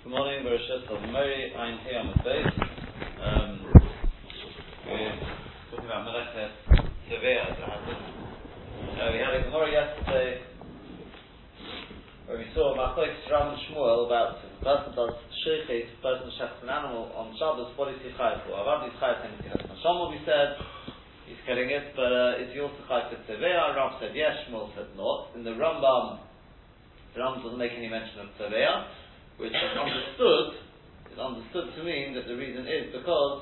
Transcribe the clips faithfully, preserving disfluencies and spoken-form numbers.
Good morning, Bereshit Mary. I'm here on the base. Um, we're talking about Melech Tzeveh as it happens. Uh, we had a Gemara yesterday where we saw Machlokes Ram and Shmuel about if a person does shochet, if a person shechits an animal on Shabbos, what is he chai for? Avni Neder and Nishmat we said, he's getting it, but uh, is he also chai for tereya? Rav said yes, Shmuel said not. In the Rambam, the Rambam doesn't make any mention of tereya, which is understood is understood to mean that the reason is because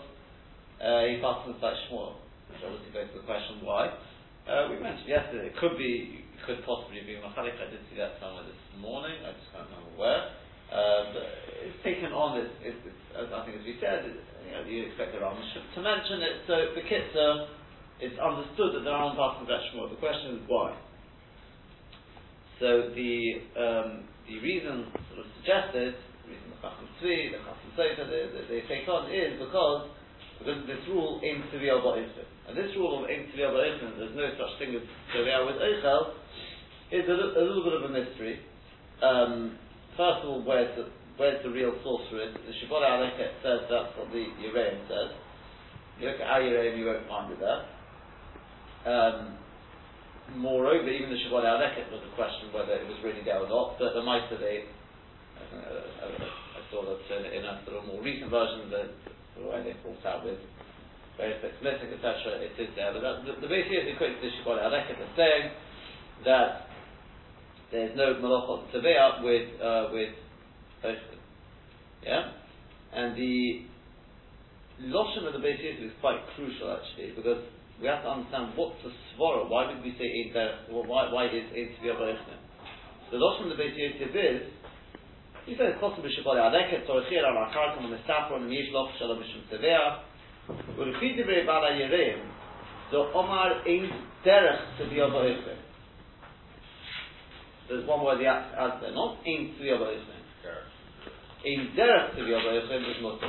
uh, he fastens like Shmuel, which obviously begs the question why. Uh, we mentioned yesterday it could be, it could possibly be machalik. I did see that somewhere this morning. I just can't remember where. Uh, but it's taken on. It's, it's, it's, as I think as we said, it, you know, you expect the Rambam to mention it. So the Kitzur, it's understood that the Rambam fastens like Shmuel. The question is why. So the um, the reason sort of suggested, the reason the Chasam Tzvi, the Chasam Sota, they take on is because because this rule aims to be over Israel. And this rule of aims to be over Israel, there's no such thing as tereya with echel, is a, li- a little bit of a mystery. Um, first of all, where's the, where's the real source for it? The Shibbolei HaLeket says that's what the Uraeum says. If you look at our Uraeum, you won't find it there. Um, Moreover, even the Shibbolei HaLeket was a question whether it was really there or not. But the Ma'aser they, I, think, uh, I, I saw that in a sort of more recent version, that where they fought out with various expletives, et cetera. It is there, but that, the, the Beis Yosef equates the Shibbolei HaLeket as saying that there is no malachot tereya with uh, with both of them. Yeah, and the lashon of the Beis Yosef is quite crucial actually because we have to understand what's the svara. Why would we say ein derech? Why why is ein tzvi avarechne? The lashon of the Beis Yosef is he says kosim b'shibbolei haleket torachir al akarkum u'mestapron miyish loch shalom mishum tzveah u'lechid divrei bala yereim zo omar ein derech tzvi avarechne. There's one word he adds there, not ein tzvi avarechne. Ein derech tzvi avarechne is not.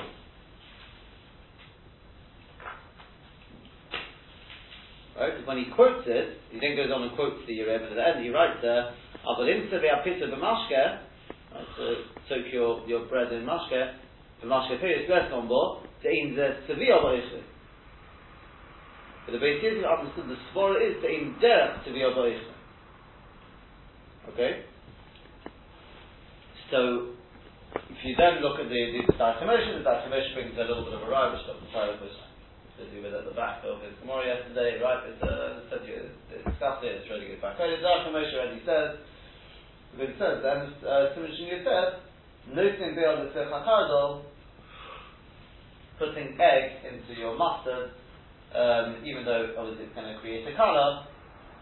Right? Because when he quotes it, he then goes on and quotes the Uraeum, and at the end he writes there, "Avalim tzevei pita b'mashkeh." So soak your, your bread in mashkeh. B'mashkeh peiris v'esombo. De'in the tzevei aboishin. But the Beis Yosef understood the svara is de'in der tzevei aboishin. Okay. So if you then look at the Darchei Moshe, the Darchei Moshe brings a little bit of a raya, which doesn't tie up with. We were at the back of his Gemara yesterday, right? It's uh, said you discussed it. It's really good back. Right, Darchei Moshe already says, because it says then, Simon says, noting beyond the tzechachadol, putting egg into your mustard, um, even though obviously it's going to create a color,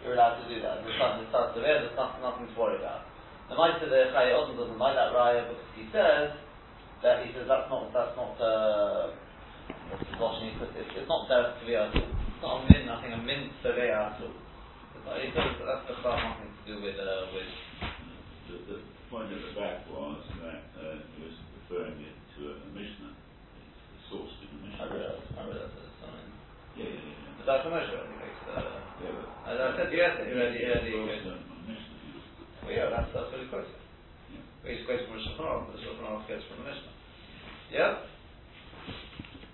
you're allowed to do that. There's nothing, there's nothing to worry about. The Ma'aser the Chayei Adam doesn't like that raya because he says that he says that's not that's not. Uh, It's not derech tereya at all. It's not a min, I think a min tereya at all. It's not, that's just got nothing to do with uh, with. The, the point at the back was that uh, he was referring it to a Mishnah. It's the source to the Mishnah. I realize, I realize that it's something. Yeah, yeah, yeah. That's a Mishnah, I think. Yeah, but as I said yesterday, already, already. Well, yeah, that's that's really close. Yeah. It's close from the Shulchan Aruch. The Shulchan Aruch goes from the Mishnah. Yeah.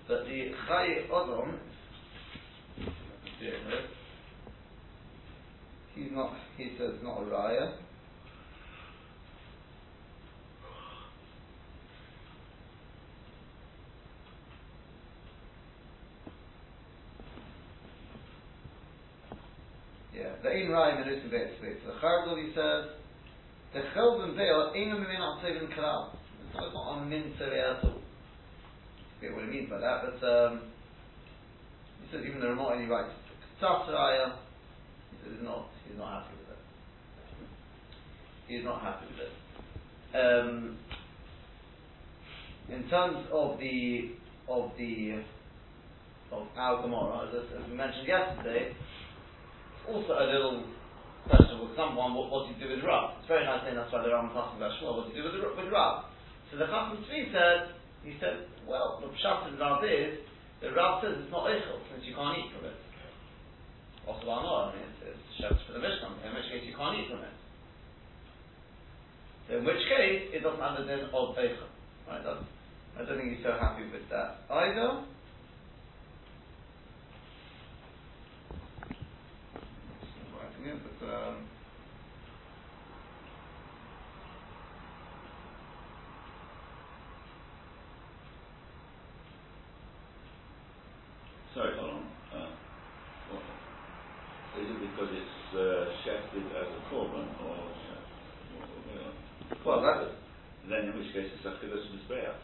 But the Chayei Adam, he's not. He says not a raya. Yeah, the ein raya in the base space. The Chazal he says the echel ben veil einu mimin atzivin klal. It's not on min tereya at all. What he means by that, but um, he says even the Ramah, he writes Tzaraya. He says he's not, he's not happy with it. He's not happy with it. Um, in terms of the of the of our Gemara, as we mentioned yesterday, it's also a little questionable. Someone, what, what do you do with Rabb? It's very nice saying that's why the Rambam talking about Shmuel. What do you do with with Rabb? So the Chasam Tzvi said. He said, well, the pshat in Rav is, the Rav says it's not echel, since you can't eat from it. Also, I know, I mean, it's, it's shemesh for the Mishkan, in which case you can't eat from it. So in which case, it doesn't have the din of echel. Right, that's, I don't think he's so happy with that either. It, but, um, sorry, hold on. Uh, is it because it's uh, shafted as a korban or shafted? Well, that's it. Then in which case it's a chiddush mizbeach.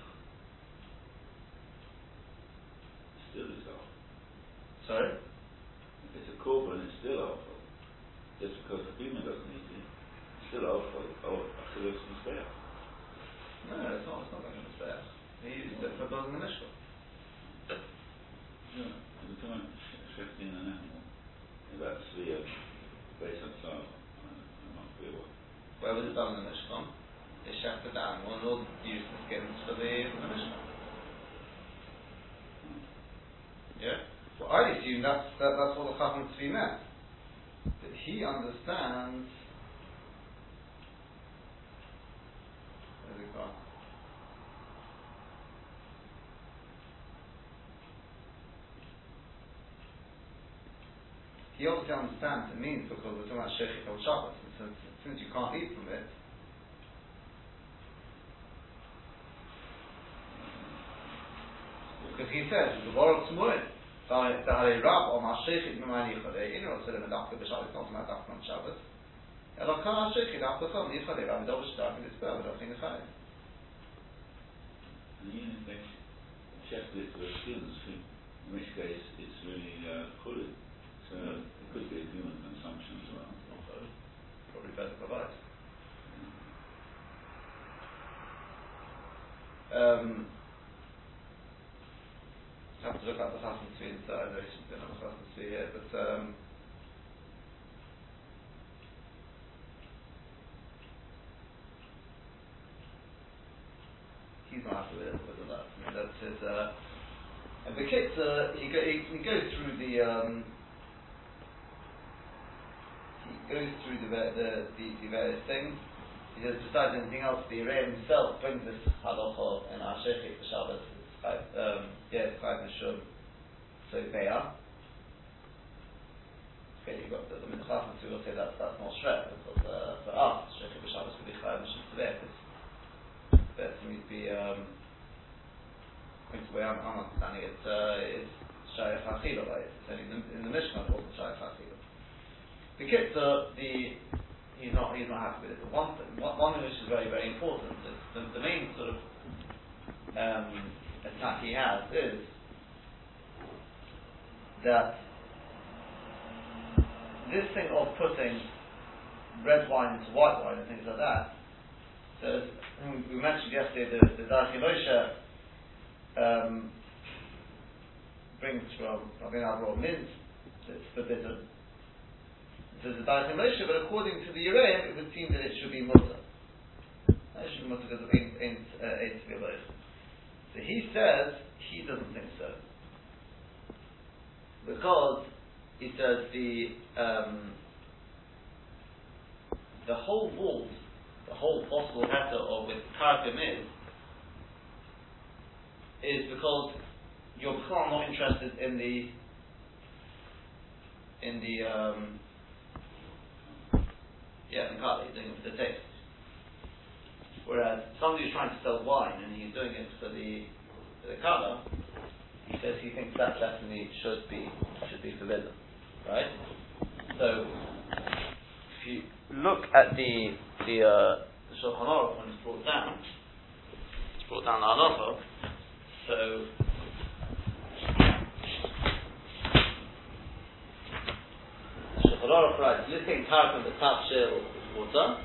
Still is off. Sorry? If it's a korban, it's still off. Just because the female doesn't eat it, it's still off for a chiddush mizbeach. No, it's not. It's not like a mizbeach. He uses it for building the mishkan. Yeah, every time shechting an animal, that's the based on tzar. I'm not sure what. Where was it done in the mishkan? They shechted the animal and all used the skins for the mishkan. Yeah. Well, I assume that's that, that's what the Chasam Tzvi meant. That he understands. Where's it gone? He obviously understands the means because we're talking about shechita on Shabbos, and since, since you can't eat from it. Because he says, the world is more. It's in which case it's really chulin, so it could be a human consumption as well. Also, probably better provide. Um. Have to look at the Chasam Tzvi inside. I don't have the Chasam Tzvi here, but um, he's not happy with it. With that, I mean, that's his. Uh, and the kids, uh, he, go, he, he goes through the um, he goes through the the, the, the various things. He says, besides anything else, the Uraeum himself brings this halacha in our shechit for Shabbos. Um, yeah, it's quite Mishum. So they are. Okay, you've got the Minchas, and so we'll say that that's not Shrek, because uh, for us, Shrek B'Shabbos would be Chayei Mishum today, because that seems to be, um, I think the way I'm, I'm understanding it, uh, is Shayei Chachila, right? It's only in the Mishkan, it wasn't Shayei Chachila. The kids are, the, he's not, he's not happy with it, but one thing, one, one thing which is very, very important, is the, the main sort of, um, attack he has is that this thing of putting red wine into white wine and things like that. So we mentioned yesterday that the Darchei Moshe um, brings from I mean our raw mint that's forbidden. So the Darchei Moshe, but according to the Uraeum, it would seem that it should be mutter. It should be mutter because it ain't ain't uh, ain't to be allowed. So he says he doesn't think so. Because he says the um, the whole wall, the whole possible heter of with targum is is because you're not interested in the in the um, yeah, in Kali, doing it for the taste. Whereas somebody who's trying to sell wine and he's doing it for the for the colour, he says he thinks that definitely should be should be forbidden, right? So if you look at the the uh, the Shulchan Aruch when it's brought down, it's brought down our halacha. So Shulchan Aruch writes, listing targum the top shell is water,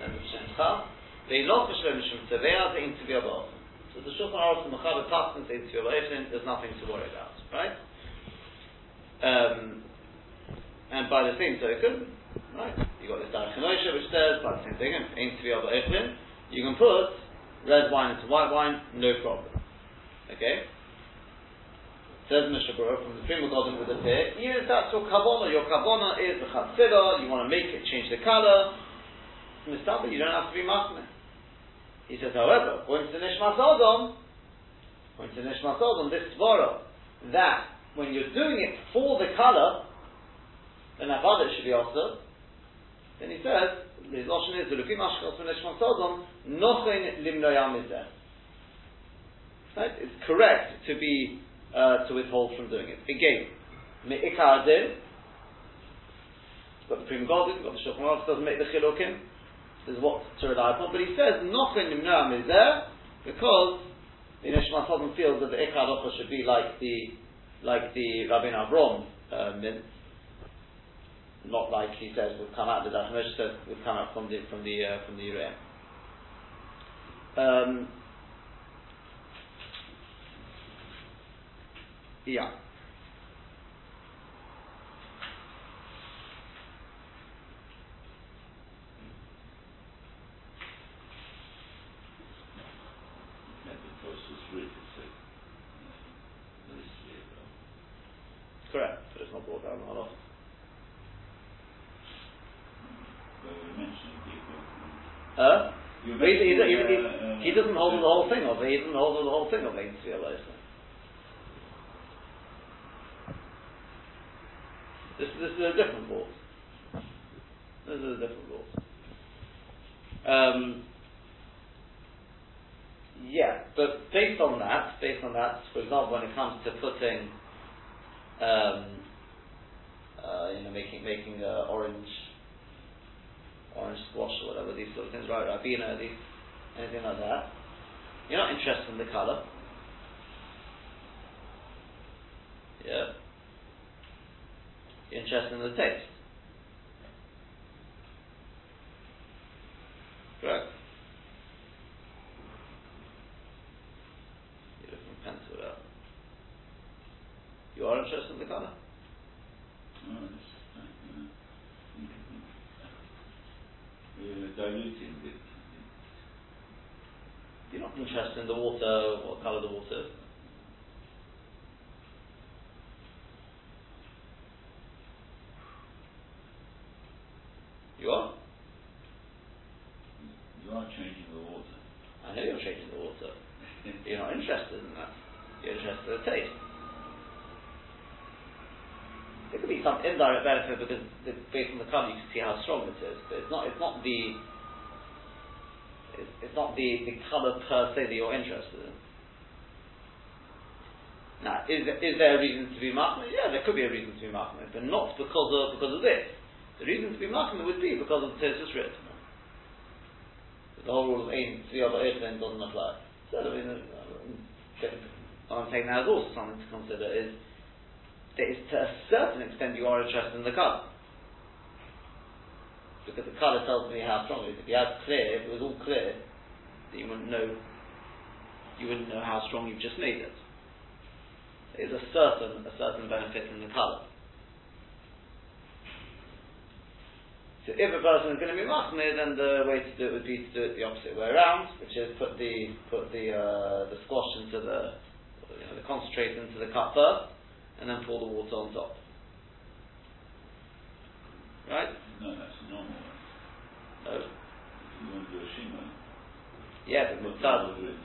then the shencha. So the Shulchan Aruch and Mechaber Tachton say Tzvi there's nothing to worry about, right? Um, and by the same token, right, you got this Darchei Moshe which says by the same token, ain't Tzvi you can put red wine into white wine, no problem. Okay? Says Mishnah Berurah from the Prima Godin with the peer, even if that's your Kavona, your Kavona is the Chatzila, you want to make it change the colour, Mister, you don't have to be masmeh. He says, however, according to Nishmat Adam, according to Nishmat Adam, this svara, that when you're doing it for the color, then avadah should be also. Then he says, his option is, "Lukim mashkos from Nishmat Adam, nochen limnoyam izeh." Right? It's correct to be uh, to withhold from doing it. Again, me'ikar adin. Got the Prima Golden, got the Shulchan Aruch, doesn't make the chilukim. Is what to rely upon, but he says nochen limnoyam izeh because the Nishmat Adam feels that the ikar docha should be like the like the Rabbein Avram uh, mint. Not like he says would come out. The Darchei Moshe says would come out from the from the uh, from the Uraeum. Um, yeah. Correct, but it's not brought down a lot. Huh? He, he, he, he, he doesn't hold the whole thing of it. He doesn't hold the whole thing of it. This, this is a different ball. This is a different ball. Um, yeah, but based on that, based on that, for example, when it comes to putting, um, uh, you know, making making uh, orange. orange squash or whatever, these sort of things, right, Rabina, these, anything like that. You're not interested in the colour. Yeah. You're interested in the taste. Correct. You're looking penciled out. You are interested in the colour? No, it's fine, Uh, diluting it. You're not interested in the water, what colour the water is. You are? You are changing the water. I know you're changing the water. You're not interested in that. You're interested in the taste. There could be some indirect benefit because based on the colour you can see how strong it is. But it's not it's not the it's, it's not the, the colour per se that you're interested in. Now, is there, is there a reason to be machmir? Yeah, there could be a reason to be machmir, but not because of because of this. The reason to be machmir would be because of the Tosfos written. The whole rule of ein tzvi then doesn't apply. So I mean, what I'm saying now is also something to consider is that is to a certain extent you are interested in the colour. Because the colour tells me how strong it is. If you had clear, if it was all clear, then you wouldn't know you wouldn't know how strong you've just made it. There's a certain a certain benefit in the colour. So if a person is going to be machmir, then the way to do it would be to do it the opposite way around, which is put the put the uh, the squash into the you know, the concentrate into the cup first. And then pour the water on top. Right? No, that's normal. No. You want to do a shima? Yeah, but mitzad. Okay,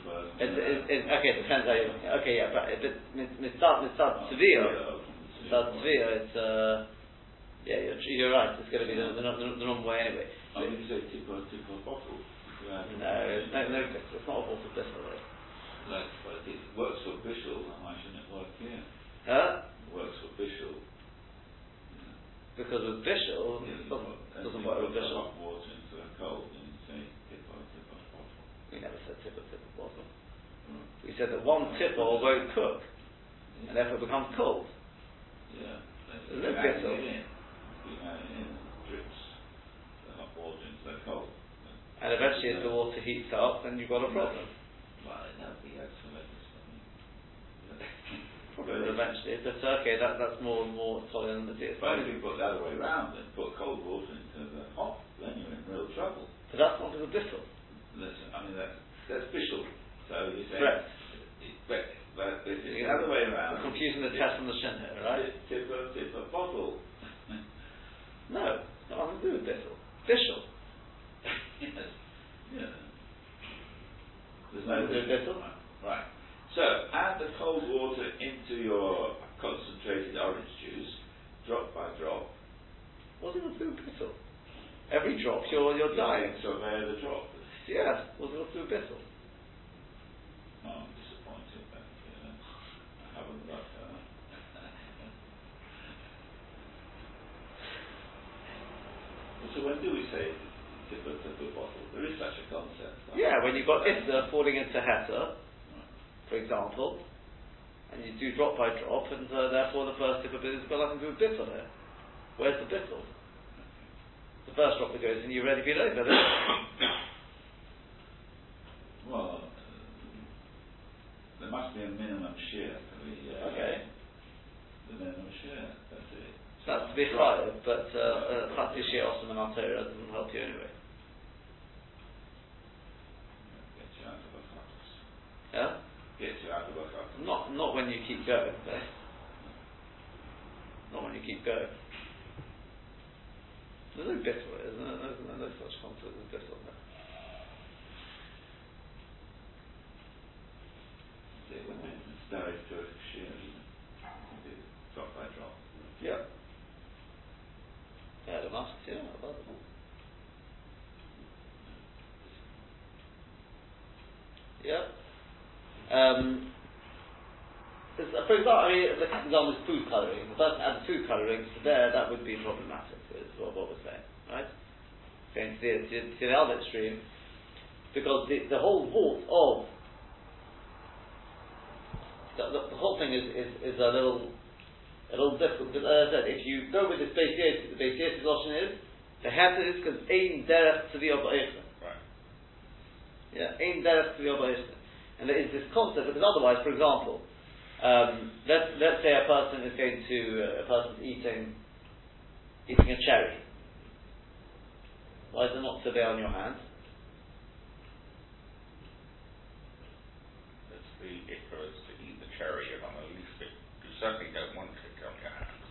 it depends how you. Okay, yeah, but mitzad mitzad tzviya. Mitzad tzviya. It's uh, yeah, you're, you're right. It's going to be the, the, the, the normal way anyway. I would say tip or tip or bottle. No, no, no. It's not a bottle bishul. Like, but it works for bishul. Why shouldn't it work here? Huh? Works for Bishul. Yeah. Because with Bishul, yeah, it doesn't, it doesn't work with Bishul. Water into a cold and you say tipper, tipper, bottle. We never said tipper, tipper, bottle. Mm. We said that one tipper won't cook, yeah. And therefore becomes cold. Yeah. There's no Bishul. You add it in, drips the hot water into the cold. And eventually, as the water heats up, then you've got a problem. Well, that would be excellent. But eventually, but okay, that, that's more and more solid than the tea. If you put it the other way around and put cold water into the hot, then you're in real trouble. But that's not a bishul. Listen, I mean, that's, that's bishul. So you say. Correct. But, but it's the other way around. We're confusing the test and the shin here, right? Tip a, tip a bottle. No, it's not nothing to do with bishul. Bishul. Yes. Yeah. There's no litmus. Right. So, add the cold water into your concentrated orange juice, drop by drop. What's in a blue bittul? Every drop, you're, you're dying. So they the drop. Yeah, what's in a blue bittul? Oh, I'm disappointed that yeah. I haven't got that. So when do we say tip of the bottle? There is such a concept. Yeah, when you've got Isser falling into Heter, for example, and you do drop by drop, and uh, therefore the first tip of it is well, I can do a bit on it. Where's the bittle? The first drop that goes in, you've already been over there. Well, uh, there must be a minimum share. Uh, okay. The minimum share, that's it. So that's to be higher, but Chati Shia Osman and Altera doesn't help you anyway. Get you out of a focus. Yeah? Get you out of a focus. Not, not when you keep going, though. Not when you keep going. There's no bittul, isn't there? There's no, no such concept as bittul. It would be started to a shear, drop by drop. Yeah. Yeah, the mask, yeah, about the mask. Yeah. Um, for example, I mean, the example is food colouring. If the person adds food colouring to there, that would be problematic. What we're saying, right? Going to the, to, to the other extreme, because the, the whole vault of the, the, the whole thing is, is, is a little a little difficult. Because as I said, if you go with this Beis Yosef, the Beis Yosef's option is the heter is because ein Derech Tzvi Oba Eichner. Right. Yeah, ein Derech Tzvi Oba Eichner, and there is this concept because otherwise, for example, um, let's let's say a person is going to uh, a person's eating. Eating a cherry. Why is there not tzeveh on your hand? It's the icarus to eat the cherry and on the leaf bit. You certainly don't want it on your hand.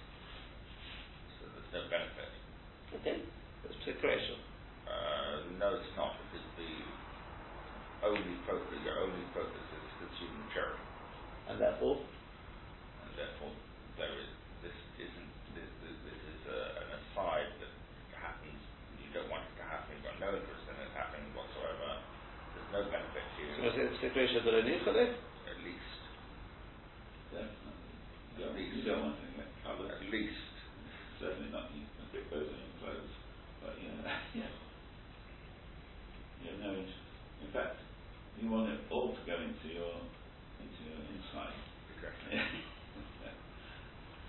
So there's no benefit. Okay. That's preparation. Uh, no, it's not, because the only focus, your only focus is consuming cherry. And therefore? And therefore, there is, this isn't, this, this, this is a, an aside that happens, you don't want it to happen, you've got no interest in it happening whatsoever, there's no benefit to you. So it's a situation that I need for this? At least. Definitely. At least. You don't want anything that colours. At least. Certainly not you can pick those in your clothes. But you know, yeah. You have no interest. In fact, you want it all to go into your, into your inside. Exactly.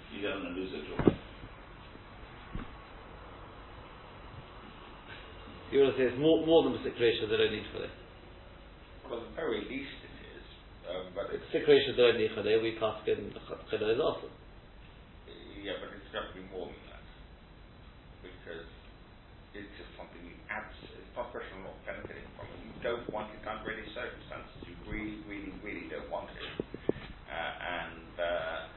You don't want to lose a drop. You want to say it's more, more than a sick ratio that I need for this? Well, at the very least it is. Um, but it's sick ratio that I need for this, we pass in the Chayei Adam. Yeah, but it's got to be more than that. Because it's just something you absolutely, it's not a question of not benefiting from it. You don't want it under any circumstances. You really, really, really don't want it. Uh, and, uh,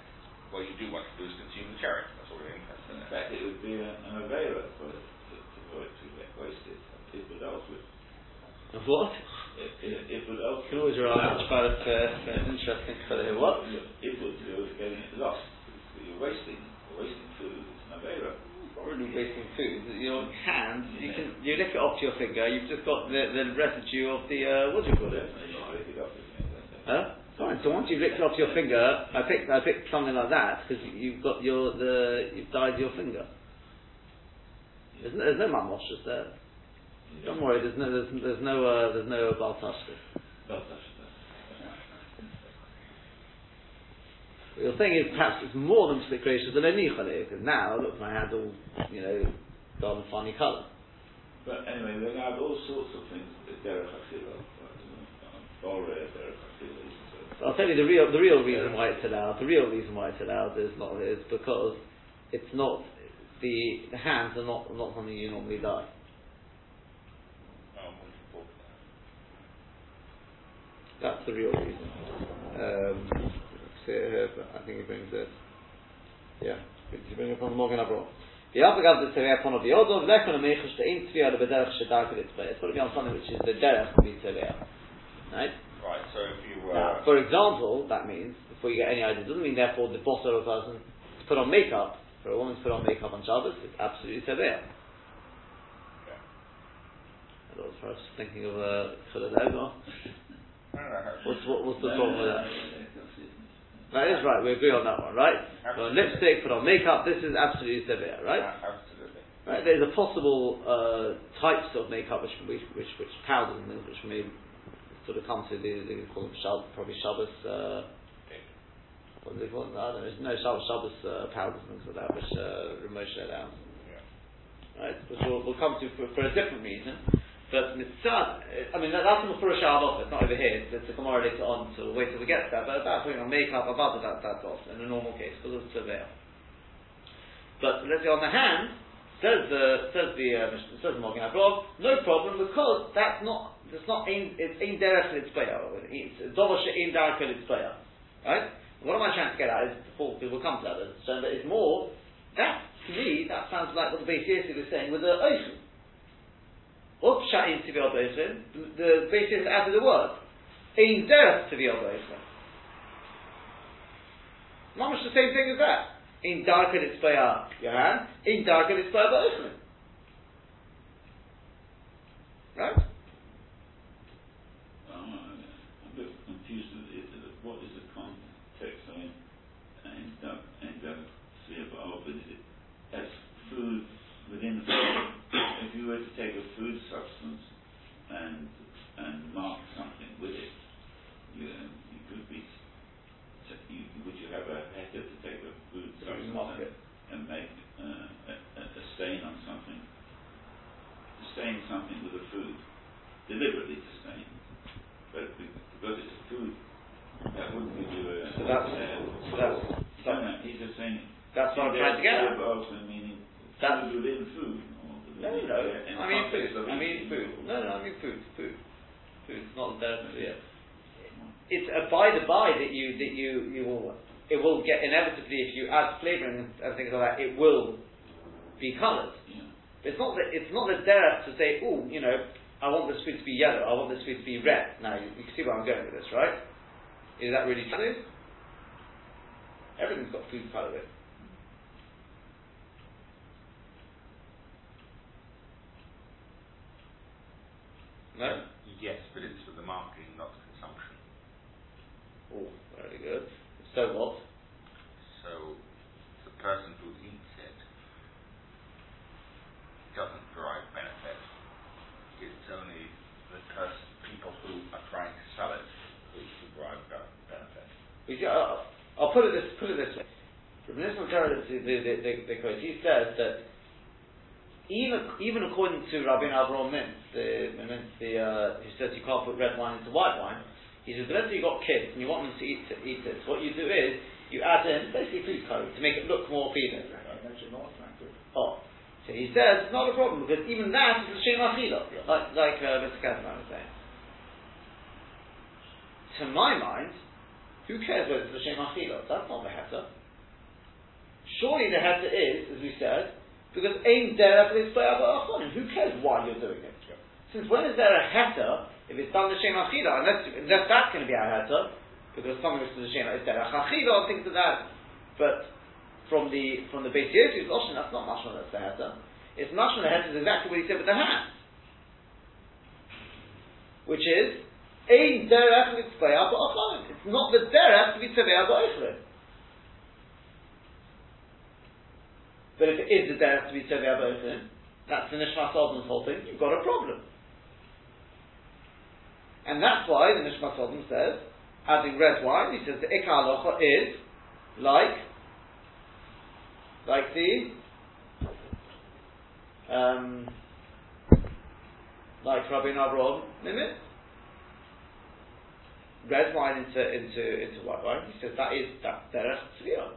what you do want to do is consume the cherry. That's all you're interested in. In fact, it would be a, an avera for it to, to get wasted. It would also. Of what? It, it, it would also. You can always rely on about it. Uh, interesting for the what? It would do with getting it lost. You're wasting, you're wasting food. It's an avera. Not really wasting food. Your hand, you yeah. can you lick it off to your finger. You've just got the, the residue of the uh, what do you call it? Lick it off your finger. Huh? Fine. So once you've licked off your finger, I picked I picked something like that because you've got your the you've dyed your finger. There's no, there's no mamosh just there. Yeah. Don't worry. There's no there's, there's no uh, there's no bal tashka. Bal tashka. What you're saying is perhaps it's more than just the creation than any chale because now look my hand's all you know gone funny colour. But anyway, they have all sorts of things. Derech hachila, borei derech hachila. I'll tell you the real the real reason why it's allowed. The real reason why it's allowed is not is because it's not the, the hands are not not something you normally dye. That's the real reason. Um, see here, but I think he brings this. Yeah, did you bring it from Morgan Abroad? The other guy that said upon the other, they're going to make us the interview out of the derech shadar. It's got to be on something which is the derech to be tereya, right? For example, that means, before you get any idea, it doesn't mean therefore the boss of a person to put on makeup, for a woman to put on makeup on Shabbos, it's absolutely tereya. I was perhaps thinking of a Philadelphia. What's, what, what's the problem with that? That is right, we agree on that one, right? Put on lipstick, put on makeup, this is absolutely severe, right? Absolutely. Right, there's a possible uh, types of makeup, which which, which, which powders and things, which may sort of come to the, they call them Shabbos, probably Shabbos, uh, what do they call them? I don't know, no, Shabbos, Shabbos uh, powders and things like that, which uh, Rav Moshe let out. Yeah. Right, which we'll, we'll come to for, for a different reason. But mitzad, I mean, that, that's from a Furush Avot, it's not over here, it's a Gemara later on, so we'll wait till we get to that, but that's when on makeup, above that, that's off, in a normal case, because it's surveil. But let's say on the hand, says the, says the, uh, says the Morgan Abrov, no problem, because that's not, it's not, in, it's in Derek Lichos, it's Dovash in Derek Lichos, right? What am I trying to get at is, before people come to that, it's, so that it's more, that, to me, that sounds like what the Beis Yosef was saying with the echel. Oops, sha'in to be obeisven. The Beis Yosef added the word. Ein derech to be obeisven. Not much the same thing as that. Ein darken it's by your hand. Ein darken it's by obeisven. Right? I'm a bit confused. What is the context? I mean, ein darken to be obeisven. That's food within the food. If you were to take a food substance and and mark something with it, you, um, you could be. You, would you have a hacker to take a food substance and, and make uh, a, a stain on something? To stain something with a food, deliberately to stain, but because it's food, that wouldn't give you a. So that's. A, so that's so no, he's just saying. That's what I'm trying to get at. Meaning that's food within food. No, no, no. I mean food. I mean food. No, no, I mean food. Food. Food. It's not there. Yeah. It's a by the by that you that you you will it will get inevitably if you add flavouring and things like that it will be coloured. Yeah. It's not that it's not the derech to say oh you know I want this food to be yellow I want this food to be red. Now you, you can see where I'm going with this, right? Is that really true? Everything's got food colour in it. No? Yes, but it's for the marketing, not the consumption. Oh, very good. So what? So, the person who eats it doesn't derive benefit. It's only the person, people who are trying to sell it who derive benefit. I'll, I'll put it this put it this way. The municipal currency, the, the, the, the quote, he says that Even, even according to Rabbi Avraham Mintz, the, Mintz the, uh, who says you can't put red wine into white wine, he says, but let's say you've got kids and you want them to eat, to eat this, what you do is, you add in basically food coloring to make it look more appealing. Oh, so he says, it's not a problem, because even that is a shame achila, like, like uh, Mister Kazman was saying. To my mind, who cares whether it's a shame achila? That's not the heta. Surely the heta is, as we said, because aim derech litzpayah ba'achon. Who cares why you're doing it? Yeah. Since when is there a heter if it's done the shem achila? Unless, unless that's going to be a heter, because something which is the shem is derech achila and things like that. But from the from the Beis Yosef's option, that's not mashma. That's the heter. It's mashma. The heter is exactly what he said with the hand, which is aim derech litzpayah ba'achon. It's not the derech to be tzeveh ba'achon. But if it is the derech to be tzeveh ba'ofen, that's the Nishmat Adam's whole thing, you've got a problem. And that's why the Nishmat Adam says, adding red wine, he says the ikar halacha is like, like the, um, like Rabbi Avraham Mintz. Red wine into, into, into white wine, he says that is, that's derech tzeveh.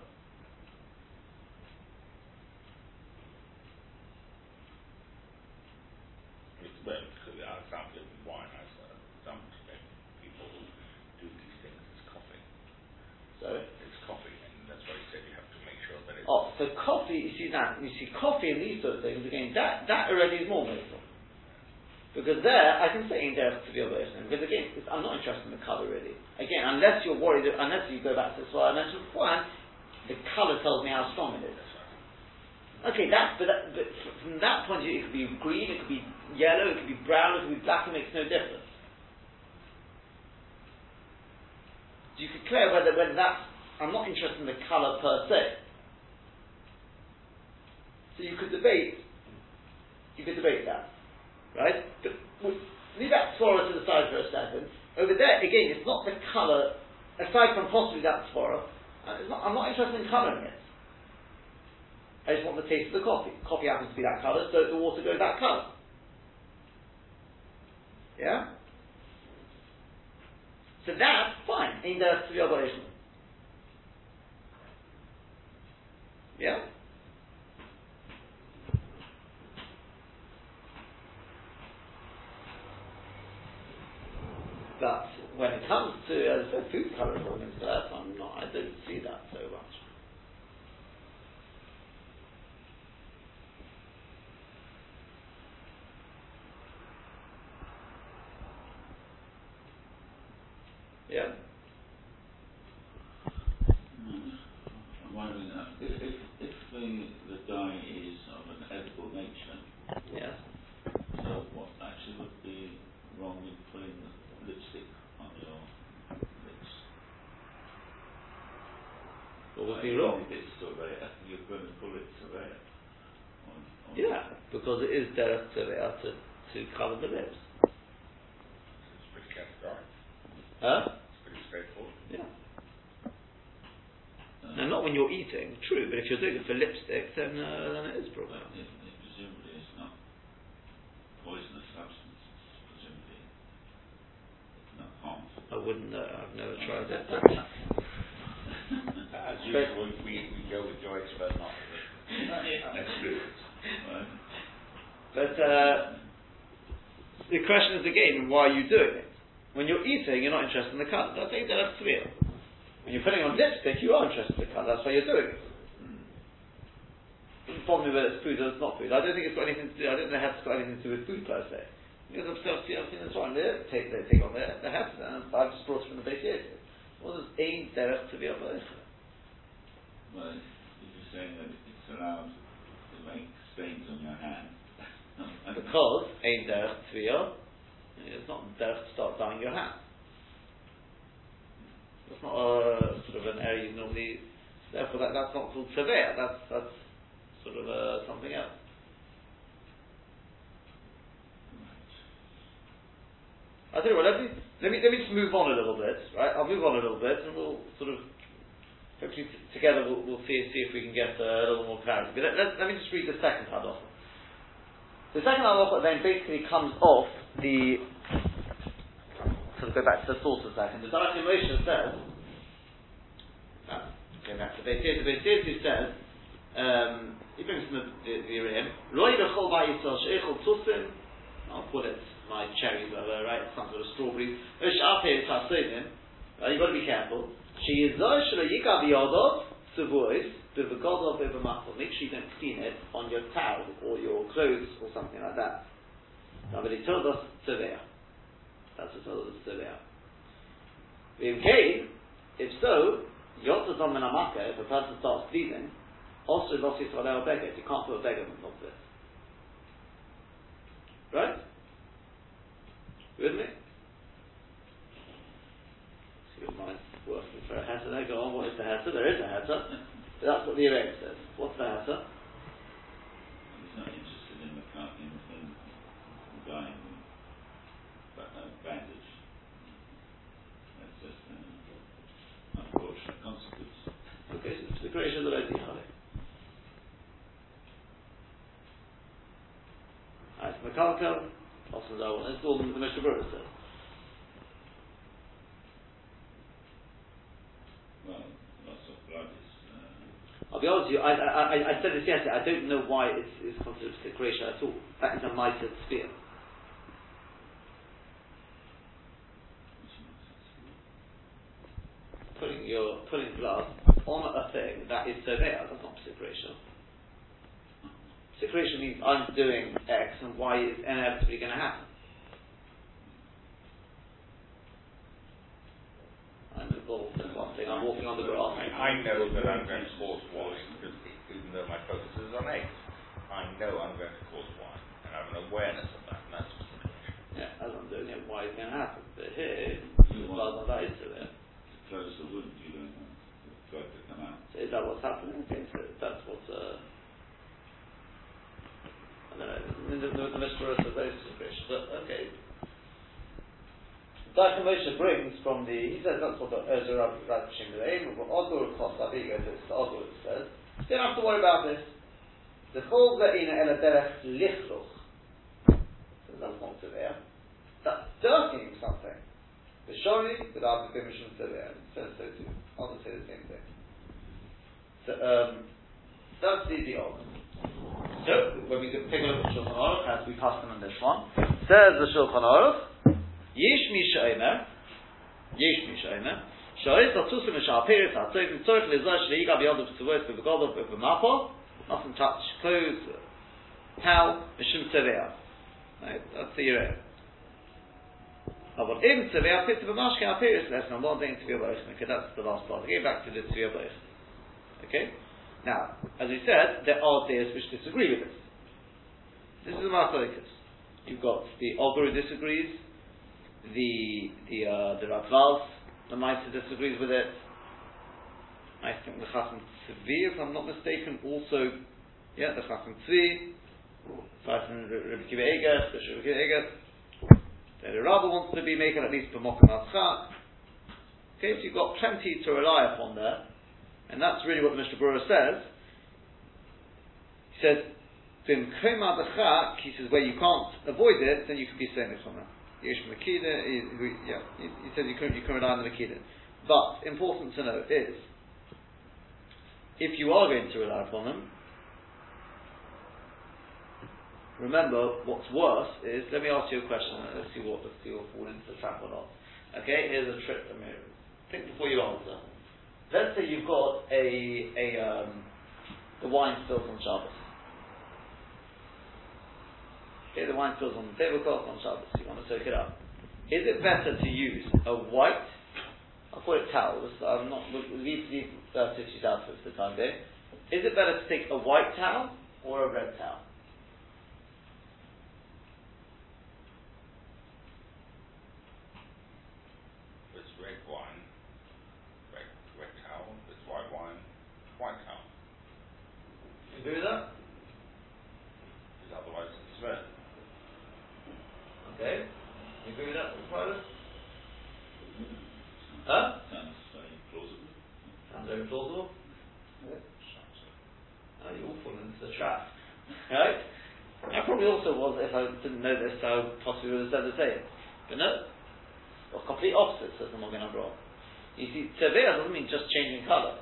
So coffee, you see that, you see coffee and these sort of things, again, that, that already is more meaningful. Because there, I can say in Derek to the other person, because again, it's, I'm not interested in the colour really. Again, unless you're worried, that, unless you go back to this, what I mentioned beforehand, the colour tells me how strong it is. Okay, that's, but, that, but from that point of view, it could be green, it could be yellow, it could be brown, it could be black, it makes no difference. So you could clear whether, whether that's, I'm not interested in the colour per se. So you could debate, you could debate that. Right? But we'll leave that tzvara to the side for a second. Over there, again, it's not the colour, aside from possibly that tzvara, I'm not interested in colouring it. I just want the taste of the coffee. Coffee happens to be that colour, so the water goes that colour. Yeah? So that's fine. Ain't there to be obligation. Yeah? But when it comes to as I said, food colouring and things like that, I'm not, I don't see that so much. Yeah. I'm wondering that if if, if the, the dye is of an edible nature, yeah. So what actually would be wrong with putting the lipstick on your lips? What would be wrong? It's tereya. You're going to call it tereya. Yeah, because it is derech tereya to to cover the lips. It's pretty categorical. Huh? It's pretty straightforward. Yeah. Uh, now, not when you're eating, true. But if you're doing it for lipstick, then uh, then it is probably. It, it presumably, it's not poisonous substance. Presumably, it's not harmful. I wouldn't know. I've never tried it. As usual, we, we go with your expert not That's true. Right. But uh, the question is again, why are you doing it? When you're eating, you're not interested in the colour. That's eight derech tereya. When you're putting on lipstick, you are interested in the colour. That's why you're doing it. Mm. Probably whether it's food or it's not food. I don't think it's got anything to do. I don't know how it's got anything to do with food per se. Because I've seen, I've seen this one. They take, they take on their their hats. I've just brought it from the Beis Yosef. What does ein derech tereya mean? Well, if you're saying that it's allowed to make stains on your hands, because ein derech tereya. It's not derech to start dyeing your hand. That's not a sort of an area you normally. Therefore, that, that's not called tereya. That's that's sort of uh, something else. I tell you what. Let me let me let me just move on a little bit. Right, I'll move on a little bit, and we'll sort of hopefully t- together we'll, we'll see see if we can get a little more clarity. But let, let, let me just read the second halacha. The second halacha then basically comes off the. Sort of go back to the source a second. The Darchei Moshe says. Going back to Beis Yosef. Beis Yosef says. Um, he brings from the Uraeum. Roy echel by Yisrael sheechel tusin. I'll put it my cherries over right, some sort of strawberries. Osh apei chasodim. You've got to be careful. She is though shelo yika biyodov tzuvois. Make sure you don't clean it on your towel or your clothes or something like that. Now, but he told us tereya. That's what told us tereya. In case, if so, yotzei mina mashkeh, if a person starts bleeding, also lo yisrael al beged, you can't put a beged on top of it. Right? With me? See your mind's working for a heta there. Go on, what is the heta? There is a heta. That's what the Uraeum says. What's the heta? He's not interested in the cut, in the dyeing, but a bandage. That's just an unfortunate consequence. Okay, so it's the creation of the Vedika. Alright, so the Kafka, also the one, it's all the Mishnah says. Well, lots of blood is. I'll be honest with you, I, I, I said this yesterday, I don't know why it's, it's considered tereya at all. That is a mitered sphere. Putting your, putting glass on a thing, that is tereya, that's not tereya. Tereya means I'm doing X and Y is inevitably going to happen. simple than one thing. I'm walking on the grass. I, I know that I'm going to cause wine, because even though my focus is on eggs, I know I'm going to cause wine, and I have an awareness of that, and that's just the question. Yeah, as I'm doing it, why is it going to happen? But here, you want that is to there. Close the wound, you don't know. So is that what's happening? Okay, so that's what's... Uh, I don't know, the, the, the mystery of those situations, but okay. Darchei Moshe brings from the, he says that's what the Ozer Rav Shimulaim, or Odur Kosa, he goes, it's Odur, it says, you don't have to worry about this. The Chol Ve'ina Ela Derech Lichos, that's not severe, that's dirtying something. The Shori, without the permission of severe, so so too, I'll just say the same thing. So, um, that's the idiom. So, when we take a look at the Shulchan Aruch, as we pass them on this one, says the Shulchan Aruch, Yesh mi she'omer, Yesh mi she'omer, she'oris ha'tusim she'apiris ha'tzofim tzorich le'zor she'yiga b'yadav tzuvos v'v'godov v'v'mapo, nothing touch, clothes, towel, mishum tereya. Right, that's the Uraeum. But in tereya, pit v'mashkeh ha'apiris lesson, one thing to be aboichin. Okay, that's the last part. Again, back to the to be aboichin. Okay? Now, as we said, there are deists which disagree with this. This is the Machlokes. You've got the Ogur who disagrees, the the uh, the Rav, the Meister disagrees with it. I think the Chasam Tzvi, if I'm not mistaken, also, yeah, the Chasam Tzvi, Rabbi Kiva Eger, the Rabbi Kiva Eger, the Rabb wants to be making at least b'mokum atzchak. Okay, so you've got plenty to rely upon there, and that's really what Mister Brewer says. He says, he says where you can't avoid it, then you can be saying it from there. Yeah, he says you can, you can rely on the Makeda. But, important to note is, if you are going to rely upon them, remember, what's worse is, let me ask you a question, and let's see what, let's see what falls into the trap or not. Okay, here's a trick, I mean, think before you answer. Let's say you've got a, a, um, the wine spilled on Shabbos. Okay, the wine spills on the tablecloth on Shabbos, you want to soak it up. Is it better to use a white, I'll call it towel, so I'm not, we'll leave these uh, tissues out for the time being. Is it better to take a white towel or a red towel? It's red wine, red, red towel, it's white wine, white towel. You agree with that? Because otherwise it's red. Okay, you agree with that, Pilot? Huh? Sounds very plausible. Sounds very plausible? Yeah. Oh, you all fall into the trap. Right? I probably also was, if I didn't know this, I possibly would have said the same. But no, well, complete opposite, says the Morgan Abroad. You see, tereya doesn't mean just changing colour.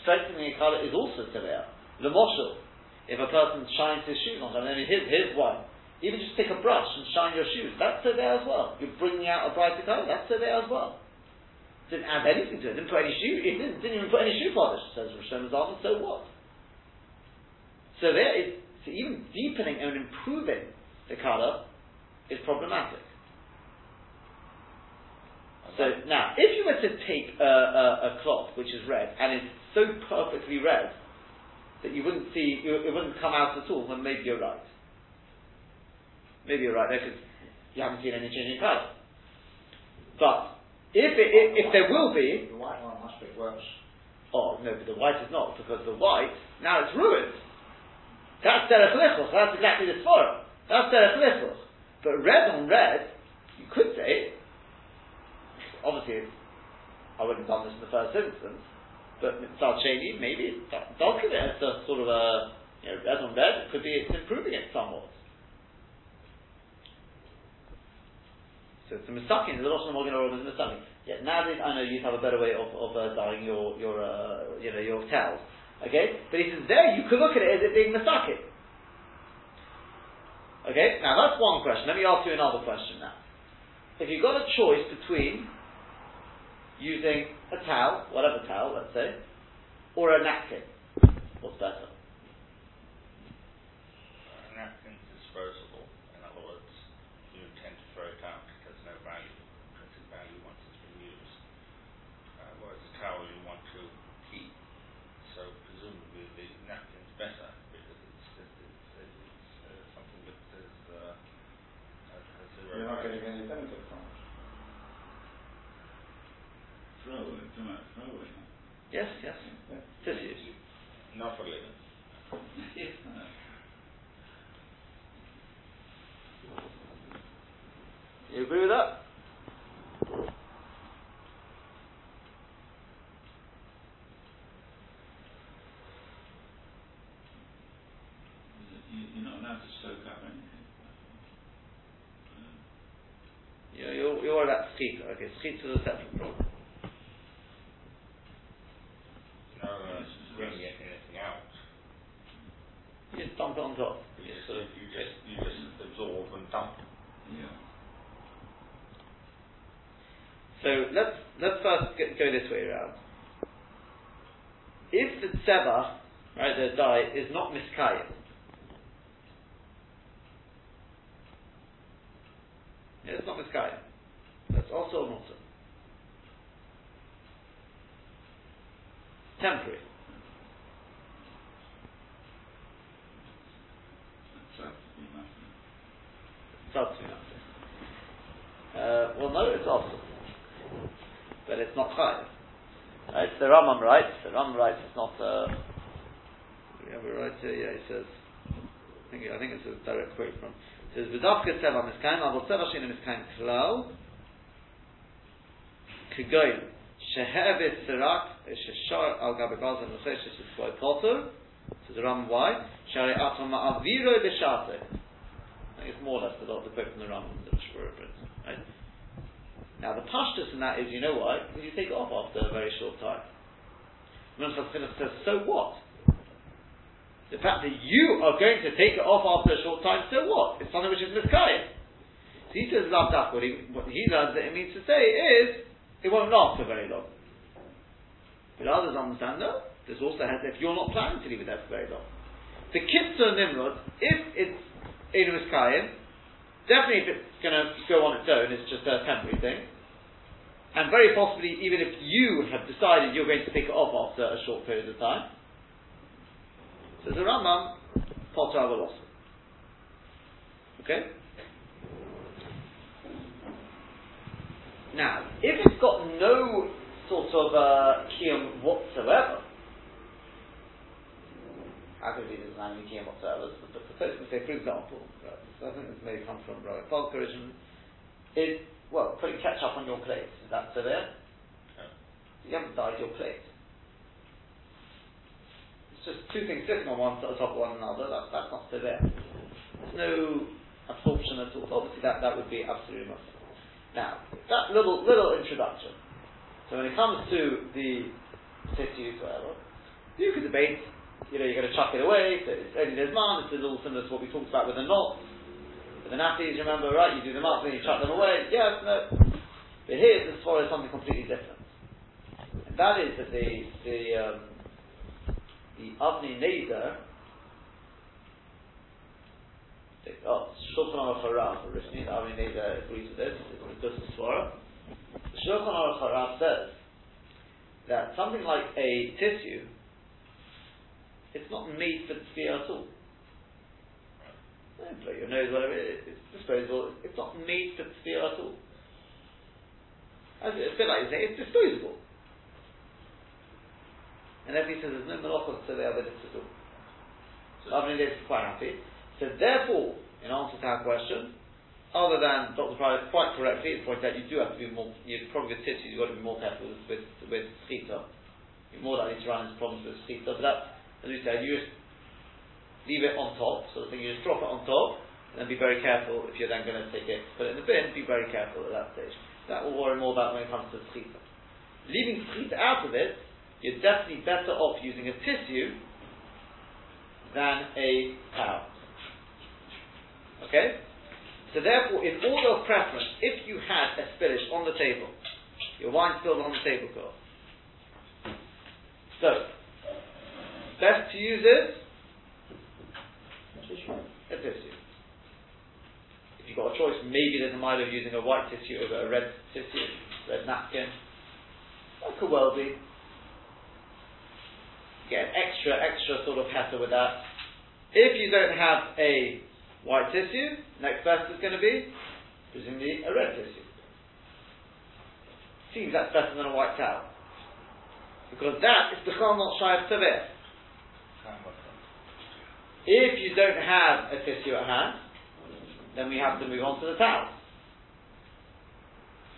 Strengthening a colour is also tereya. L'moshel, if a person shines his shoes on, I mean, his, his one. Even just take a brush and shine your shoes. That's tereya as well. You're bringing out a brighter colour. That's tereya as well. Didn't add anything to it. Didn't put any shoe. It didn't, didn't even put any shoe polish. Says Rosh Hashanah. So what? So there is so even deepening and improving the colour is problematic. Okay. So now, if you were to take a, a, a cloth which is red and it's so perfectly red that you wouldn't see, it wouldn't come out at all, then maybe you're right. Maybe you're right there because you haven't seen any change in colour. But if it, if, if there will be, the white one must be worse. Oh no, but the white is not, because the white now it's ruined. That's Derek Lichos. That's exactly the Sforah. That's Derek Lichos. But red on red, you could say. Obviously, I wouldn't have done this in the first instance. But Darchei, maybe that does give it as a sort of a, you know, red on red. It could be it's improving it somewhat. So it's a miskayim, there's a lot of them are going to miskin. Yeah, nowadays I know you have a better way of, of uh, dyeing your, your uh, you know, your towels. Okay? But he says there you could look at it as it being miskin. Okay? Now that's one question. Let me ask you another question now. If you've got a choice between using a towel, whatever towel, let's say, or a napkin, what's better? A napkin's disposable, in other words, you tend to throw it out. Value once it's been used. A Yes, yes. Yes, yes. Not for later. Yes. You agree with that? You're not allowed to soak up anything. You're, you're, you're allowed to shechita. Okay, shechita is a separate problem. No, no, it's just bringing anything out. You just dump it on top. You just, sort of you just, you just absorb and dump. Yeah. So let's let's first go, go this way around. If the tzevah, right, the dye is not miskayim, yeah, it's not miskayim. That's also an also. Temporary. It's not to be nothing. Uh, well, no, it's also. But it's not chayav. Right, so Ramam writes, the Ramam writes, it's not a... Yeah, we write here, yeah, he says, I think, I think it's a direct quote from... It says, V'davka tzeva miskayim, avol tzeva she'eino miskayim klal, k'goyim, she'he'evit tzirak, she'shar al gabi gazan l'chei she'shishboi potter, says Ramam, why? She'arei atom ma'aviroi b'shateh. I think it's more or less the quote from the Ramam, the Shmuel prints, right? Now the pashtus in that is, you know why? Because you take it off after a very short time. Munchas says, so what? The fact that you are going to take it off after a short time, so what? It's something which is miskayim. So he says, lavdach, what he, what he learns that it means to say is, it won't last for very long. But others understand, no, this also has, if you're not planning to leave it there for very long. The kitzur nimrod, if it's in miskayim, definitely if it's going to go on its own, it's just a temporary thing. And very possibly, even if you have decided you're going to take it off after a short period of time, so the Rambam, potter avalosa. Okay? Now, if it's got no sort of uh, kiyum whatsoever, how could it be that there's not any kiyum whatsoever? But suppose we say, for example, I think this may come from Rav Falk originally, is, well, putting ketchup on your plate. Is that so there? No. You haven't dyed your plate. It's just two things sitting on one on top of one another. That, that's not so there. There's no absorption at all. Obviously that, that would be absolutely impossible. Now, that little little introduction. So when it comes to the tissues, whatever, you could debate, you know, you're going to chuck it away, so it's only there's man, this is all similar to what we talked about with the knot. The nappies, remember, right? You do them up, then you chuck them away. Yes, no. But here, the Sforah is something completely different. And that is that the the um, the Avni Neder, oh, Shulchan Aruch Rav originally. The Avni Neder agrees with this. It's because of Sforah. The Shulchan Aruch Rav says that something like a tissue, it's not made for tzviyah at all. Don't blow your nose, whatever, it's disposable. It's not made for tzviyah at all. It's a bit like you say, it's disposable. And then he says, there's no Melech Tzeveh with it at all. So Avni Neder is quite happy. So therefore, in answer to our question, other than Doctor Pryor quite correctly, it points out you do have to be more, you probably with tissues, you've got to be more careful with, with, with shechita. You're more likely to run into problems with shechita, but that, as we said, you just leave it on top, sort of thing, you just drop it on top, and then be very careful if you're then going to take it, put it in the bin, be very careful at that stage. That will worry more about when it comes to shechita. Leaving shechita out of it, you're definitely better off using a tissue than a towel. Okay? So therefore, in order of preference, if you had a spillage on the table, your wine spilled on the tablecloth, so, best to use it, a tissue. If you've got a choice, maybe there's a mile of using a white tissue over a red tissue, red napkin. That could well be. Get an extra, extra sort of heta with that. If you don't have a white tissue, next best is going to be, presumably, a red tissue. seems that's better than a white towel. Because that is b'chol not shy of tereya. If you don't have a tissue at hand, then we have to move on to the towel.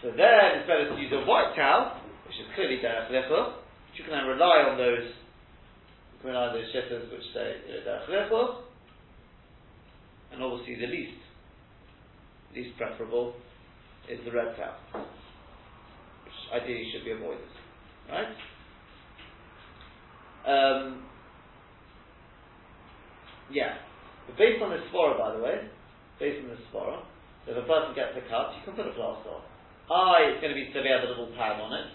So then it's better to use a white towel, which is clearly Derek Lichos, which you can then rely on those, you can rely on those shitters which say, you know, Derek Lichos, and obviously the least, least preferable is the red towel, which ideally should be avoided. Right? Um, yeah. But based on this svara, by the way, based on this svara, if a person gets a cut, you can put a plaster on. Ah, it's going to be severe, the little pad on it.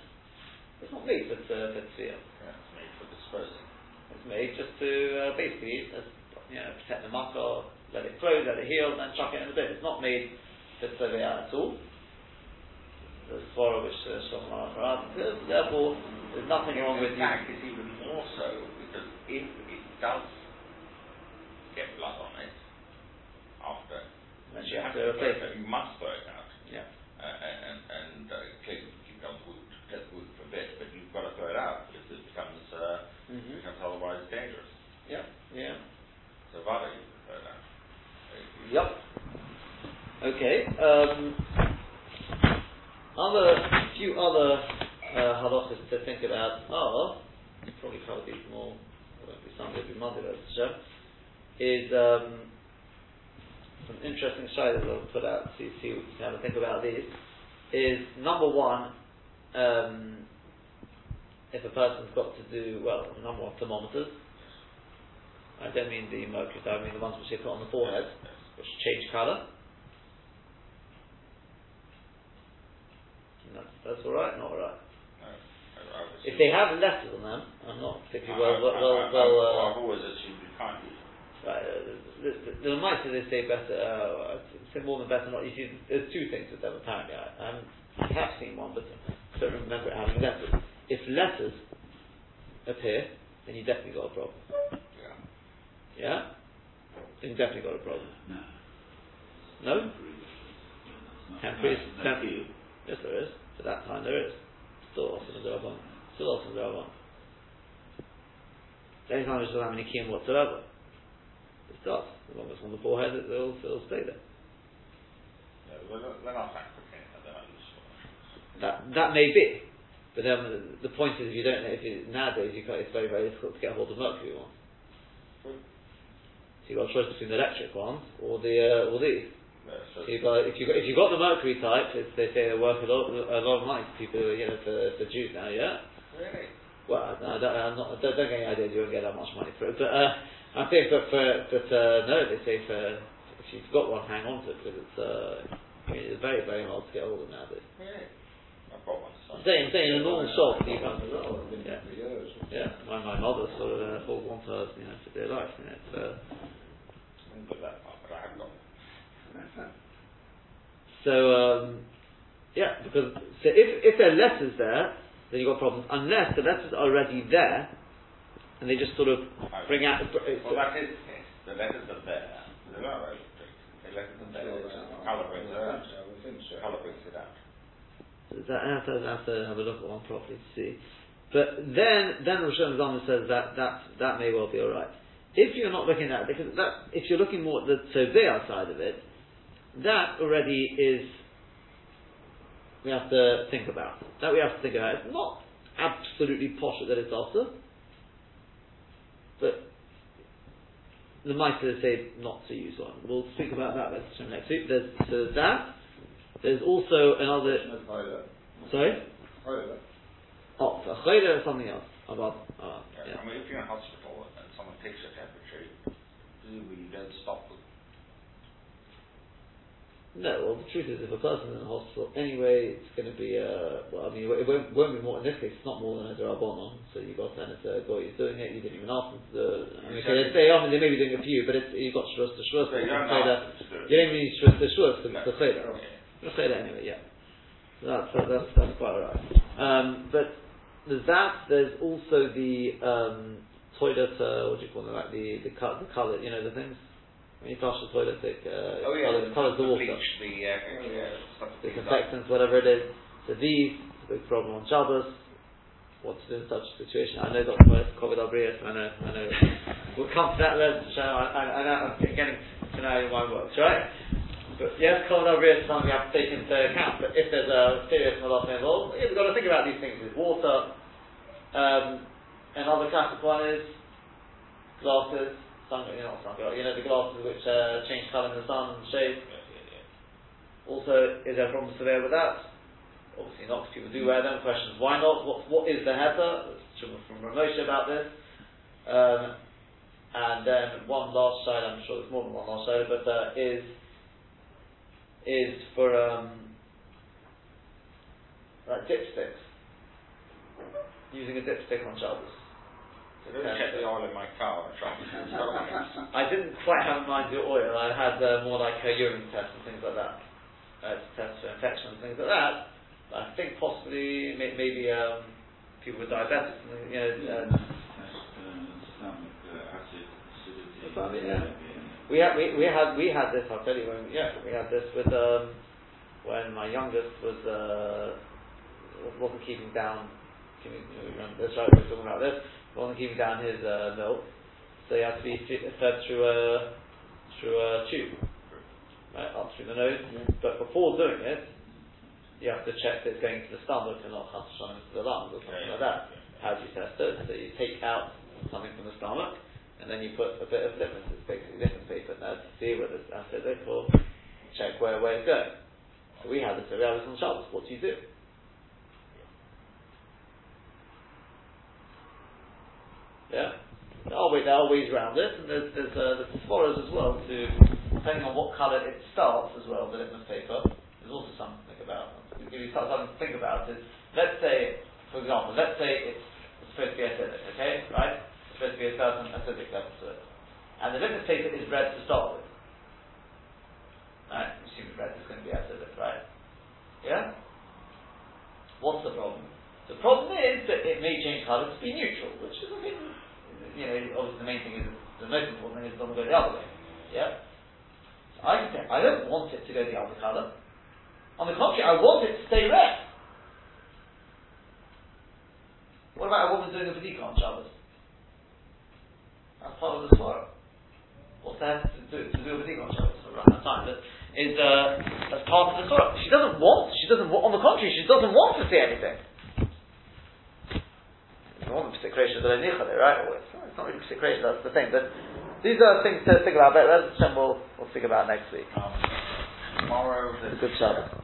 It's not made for uh, for seal. Yeah, it's made for disposing. It's made just to uh, basically, just, you know, protect the mucker, let it close, let it heal, then chuck it in the bin. It's not made for severe at all. The svara which uh, Shulchan Aruch says, therefore, there's nothing wrong with it. It's even more so because if it does get blood on it after, then you, you have, have to replace it. You must throw it out. Yeah. Uh, and and uh, clearly you can't get wood for bit, but you've got to throw it out because it becomes uh, mm-hmm. becomes otherwise dangerous. Yeah. Yeah. So rather you throw it out. Yep. Okay. Um, Other few other uh, halachas to think about are probably covered these more. Won't be Sunday, it'll be Monday. That's sure. Is um, some interesting shaylas I'll put out so you see what you can have a think about these. Is number one, um, if a person's got to do well, number one thermometers. I don't mean the mercury thermometer, I mean the ones which they put on the forehead, which change colour. No, that's alright, not alright. No, if they have letters on them, I'm not particularly well... well, well, well, well uh, I've always assumed you can't use them. Right, uh, the, the, the, the might say they say better, uh, say more than better not. You see, there's two things with them apparently. I, I have seen one, but I don't remember it having letters. If letters appear, then you definitely got a problem. Yeah? Yeah? Then you definitely got a problem. No. No? Temporary. No, temporary. Yes, there is. For that time, there is. Still often a Rav on. Still often a Rav on. Any time it doesn't have any kiyum whatsoever. It starts. As long as it's on the forehead, it will still stay there. No, we're not, we're not that, that may be. But um, the point is, if you don't know, if you, nowadays you can't, it's very, very difficult to get hold of mercury ones. So you've got a choice between the electric ones or the uh, or these. So if, uh, if you if you got the mercury type, it's, they say they work a lot a lot of money for people who are, you know, for, for Jews now, yeah. Really? Well, I, I don't I'm not, I don't get any idea you won't get that much money for it, but uh, I think but for but uh, no, they say for if you've got one, hang on to it because it's uh, I mean, it's very very hard to get hold of nowadays. Really? I've got one. I'm saying, I'm saying in a normal shop, you can't. Yeah. Yeah. My my mother sort of uh, hold on to hers, you know, for their life, you know. So. I didn't put that far, but I have got. So um, yeah, because so if if there are letters there, then you've got problems. Unless the letters are already there, and they just sort of I bring out. Well, so that is yes, the letters are there. They're not already. The letters are there. Colour brings it out. Colour brings it out. I have to, I have to have a look at one properly to see. But then then Rosh Hashanah says that that that may well be all right. If you're not looking at it, because that, if you're looking more at the tovea side of it, that already is, we have to think about. That we have to think about. It's not absolutely posh that it's also, but the mitre say not to use one. We'll speak about that next week. There's, there's that. There's also another... Sorry? Oh, so chayda is something else. About, uh, yeah. Yeah. I mean, if you're in a hospital and someone takes your temperature, presumably you don't stop them. No, well, the truth is, if a person is in a hospital anyway, it's going to be, uh, well, I mean, it won't, won't be more, in this case, it's not more than a drabonon, so you've got then it's a guy who's doing it, you didn't even ask them to do it. I mean, exactly. They, they, often, they may be doing a few, but it's, you've got shurus to shurus, so you don't even need shurus to shurus, because it's a chayda. It's a chayda anyway, yeah. That's, that's, that's quite alright. Um, but, there's that. There's also the um, toilet. Uh, what do you call them? Like the the, co- the color. You know the things when you flush the toilet, it uh, oh, yeah, colors the, colors the, the water, bleach, the, uh, the, uh, the disinfectants, whatever it is. So these big problem on Shabbos. What to do in such a situation? I know Doctor Moyes, Covid Abrius, I know, I know. We'll come to that lesson, I, I, I know, I'm getting to know how mine works, right? But yes, Covid Abrius is something we have to take into account, but if there's a serious malacha involved, yeah, we've got to think about these things with water. Um, another classic one is glasses, sun, you know, sun, you know, the glasses which uh, change colour in the sun and shade. Also, is there a problem severe with that? Obviously not, because people do wear them. Questions, why not? What, what is the heter? From Rav Moshe about this. Um, and then one last side, I'm sure there's more than one last side, but uh, is is for um, like dipsticks. Using a dipstick on Shabbos. So don't check the oil in my car. I didn't quite have in mind the oil. I had uh, more like a urine test and things like that. Uh, tests for infection and things like that. I think possibly may, maybe um, people with diabetes, you know. Yeah. Uh, Islamic, uh, yeah. We had we, we had we had this. I'll tell you when. Yeah, we had this with um, when my youngest was uh, wasn't keeping down. Can you, you remember this? Right, we were talking about this. Wasn't keeping down his uh, milk, so he had to be fed through a through a tube, right, up through the nose. Mm-hmm. But before doing it, you have to check that it's going to the stomach and not into the lungs or something like that. How do you test it? So you take out something from the stomach and then you put a bit of litmus, it's basically litmus paper now to see whether it's acidic or check where, where it's going. So we had this, we had this on Shabbos. What do you do? Yeah? There are ways, there are ways around this, and there's, there's, uh, there's formulas as well to, depending on what colour it starts as well, the litmus paper, there's also something about. If you start something to think about is, let's say, for example, let's say it's, it's supposed to be acidic, okay, right? It's supposed to be a certain acidic level to it. And the litmus paper is red to start with. Right? Assuming red is going to be acidic, right? Yeah? What's the problem? The problem is that it may change colour to be neutral, which is, I mean, you know, obviously the main thing is, the most important thing is it doesn't go the other way. Yeah? So I can say, I don't want it to go the other colour. On the contrary, I want it to stay red. What about a woman doing a Vedika on Shabbos? That's part of the Torah. What's that to do, to do a Vedika on Shabbos? I ran out of time, but is, uh, that's part of the Torah. She doesn't want, she doesn't want, on the contrary, she doesn't want to see anything. I want the Pesik-Resha that I nicha there, right? Well, it's, not, it's not really Pesik-Resha, that's the thing. But these are things to think about, but that's something we'll, we'll think about next week. Um, tomorrow, the good Shabbos.